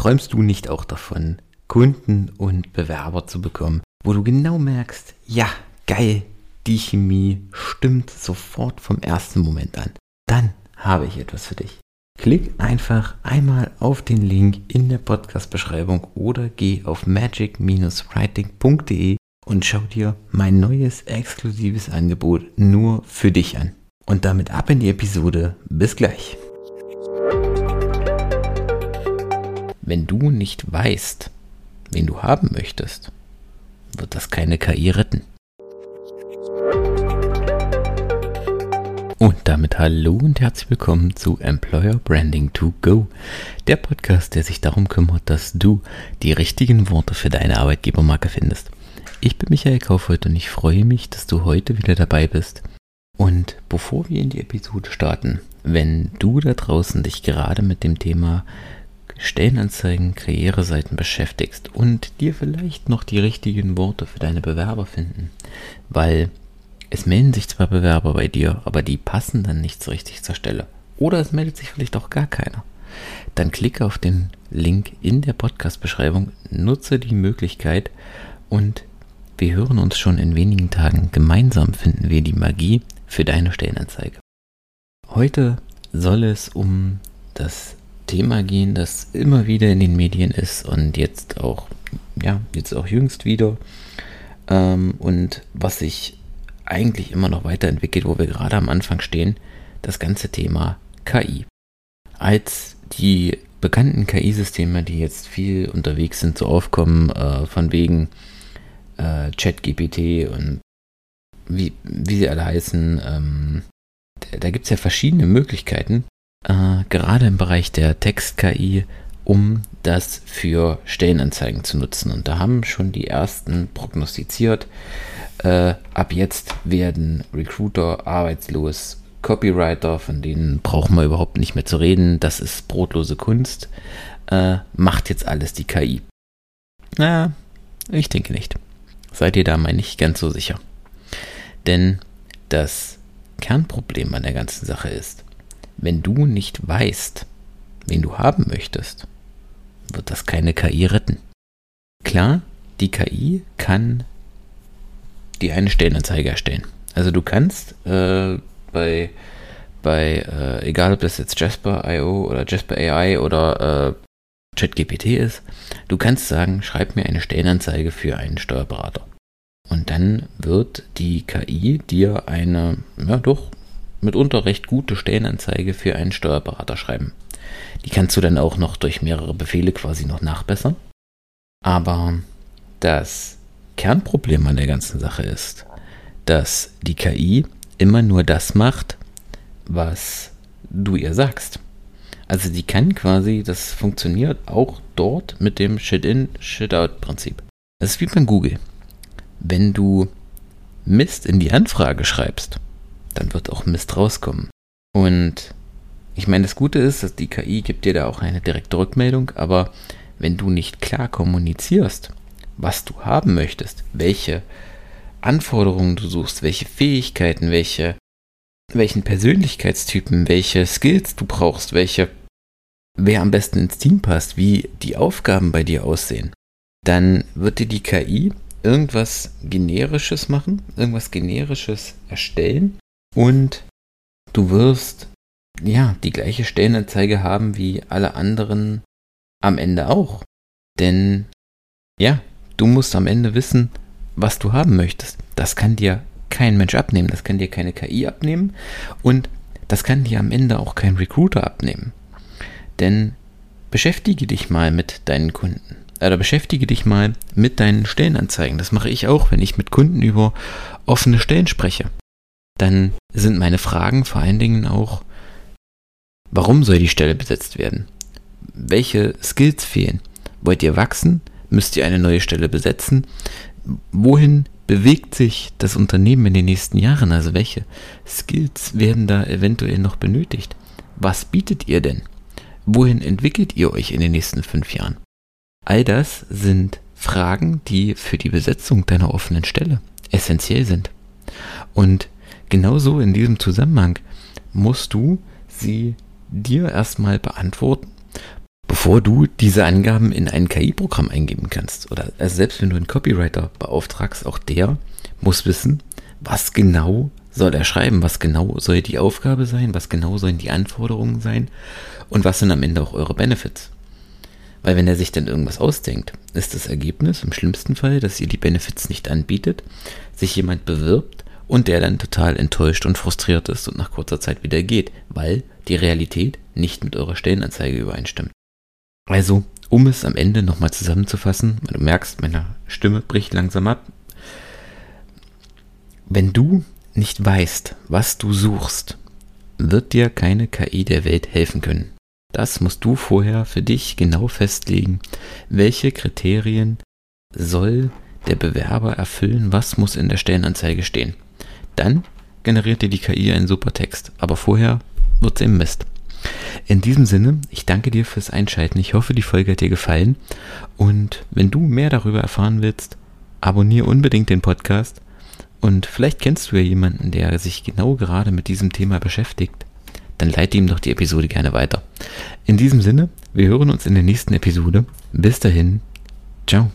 Träumst du nicht auch davon, Kunden und Bewerber zu bekommen, wo du genau merkst, ja, geil, die Chemie stimmt sofort vom ersten Moment an. Dann habe ich etwas für dich. Klick einfach einmal auf den Link in der Podcast-Beschreibung oder geh auf magic-writing.de und schau dir mein neues exklusives Angebot nur für dich an. Und damit ab in die Episode. Bis gleich. Wenn du nicht weißt, wen du haben möchtest, wird das keine KI retten. Und damit hallo und herzlich willkommen zu Employer Branding to go, der Podcast, der sich darum kümmert, dass du die richtigen Worte für deine Arbeitgebermarke findest. Ich bin Michael Kaufhold und ich freue mich, dass du heute wieder dabei bist. Und bevor wir in die Episode starten, wenn du da draußen dich gerade mit dem Thema Stellenanzeigen, Karriereseiten beschäftigst und dir vielleicht noch die richtigen Worte für deine Bewerber finden, weil es melden sich zwar Bewerber bei dir, aber die passen dann nicht so richtig zur Stelle. Oder es meldet sich vielleicht auch gar keiner. Dann klicke auf den Link in der Podcast-Beschreibung, nutze die Möglichkeit und wir hören uns schon in wenigen Tagen. Gemeinsam finden wir die Magie für deine Stellenanzeige. Heute soll es um das Thema gehen, das immer wieder in den Medien ist und jetzt auch jüngst wieder und was sich eigentlich immer noch weiterentwickelt, wo wir gerade am Anfang stehen, das ganze Thema KI. Als die bekannten KI-Systeme, die jetzt viel unterwegs sind, so aufkommen, von wegen ChatGPT und wie sie alle heißen, da gibt es ja verschiedene Möglichkeiten, gerade im Bereich der Text-KI, um das für Stellenanzeigen zu nutzen. Und da haben schon die ersten prognostiziert, ab jetzt werden Recruiter arbeitslos, Copywriter, von denen brauchen wir überhaupt nicht mehr zu reden, das ist brotlose Kunst, macht jetzt alles die KI. Na, ich denke nicht. Seid ihr da mal nicht ganz so sicher. Denn das Kernproblem an der ganzen Sache ist, wenn du nicht weißt, wen du haben möchtest, wird das keine KI retten. Klar, die KI kann die eine Stellenanzeige erstellen. Also du kannst bei egal ob das jetzt Jasper.io oder Jasper AI oder ChatGPT ist, du kannst sagen, schreib mir eine Stellenanzeige für einen Steuerberater. Und dann wird die KI dir eine, ja doch, mitunter recht gute Stellenanzeige für einen Steuerberater schreiben. Die kannst du dann auch noch durch mehrere Befehle quasi noch nachbessern. Aber das Kernproblem an der ganzen Sache ist, dass die KI immer nur das macht, was du ihr sagst. Also die kann quasi, das funktioniert auch dort mit dem Shit-in, Shit-out-Prinzip. Das ist wie beim Google. Wenn du Mist in die Anfrage schreibst, dann wird auch Mist rauskommen. Und ich meine, das Gute ist, dass die KI gibt dir da auch eine direkte Rückmeldung, aber wenn du nicht klar kommunizierst, was du haben möchtest, welche Anforderungen du suchst, welche Fähigkeiten, welchen Persönlichkeitstypen, welche Skills du brauchst, wer am besten ins Team passt, wie die Aufgaben bei dir aussehen, dann wird dir die KI irgendwas Generisches erstellen und du wirst ja die gleiche Stellenanzeige haben wie alle anderen am Ende auch. Denn ja, du musst am Ende wissen, was du haben möchtest. Das kann dir kein Mensch abnehmen, das kann dir keine KI abnehmen und das kann dir am Ende auch kein Recruiter abnehmen. Denn beschäftige dich mal mit deinen Kunden. Oder beschäftige dich mal mit deinen Stellenanzeigen. Das mache ich auch, wenn ich mit Kunden über offene Stellen spreche. Dann sind meine Fragen vor allen Dingen auch, warum soll die Stelle besetzt werden? Welche Skills fehlen? Wollt ihr wachsen? Müsst ihr eine neue Stelle besetzen? Wohin bewegt sich das Unternehmen in den nächsten Jahren? Also welche Skills werden da eventuell noch benötigt? Was bietet ihr denn? Wohin entwickelt ihr euch in den nächsten 5 Jahren? All das sind Fragen, die für die Besetzung deiner offenen Stelle essentiell sind. Und genauso in diesem Zusammenhang musst du sie dir erstmal beantworten, bevor du diese Angaben in ein KI-Programm eingeben kannst. Oder also selbst wenn du einen Copywriter beauftragst, auch der muss wissen, was genau soll er schreiben, was genau soll die Aufgabe sein, was genau sollen die Anforderungen sein und was sind am Ende auch eure Benefits. Weil wenn er sich dann irgendwas ausdenkt, ist das Ergebnis im schlimmsten Fall, dass ihr die Benefits nicht anbietet, sich jemand bewirbt und der dann total enttäuscht und frustriert ist und nach kurzer Zeit wieder geht, weil die Realität nicht mit eurer Stellenanzeige übereinstimmt. Also, um es am Ende nochmal zusammenzufassen, weil du merkst, meine Stimme bricht langsam ab. Wenn du nicht weißt, was du suchst, wird dir keine KI der Welt helfen können. Das musst du vorher für dich genau festlegen. Welche Kriterien soll der Bewerber erfüllen? Was muss in der Stellenanzeige stehen? Dann generiert dir die KI einen super Text, aber vorher wird es eben Mist. In diesem Sinne, ich danke dir fürs Einschalten. Ich hoffe, die Folge hat dir gefallen. Und wenn du mehr darüber erfahren willst, abonniere unbedingt den Podcast. Und vielleicht kennst du ja jemanden, der sich genau gerade mit diesem Thema beschäftigt. Dann leite ihm doch die Episode gerne weiter. In diesem Sinne, wir hören uns in der nächsten Episode. Bis dahin, ciao.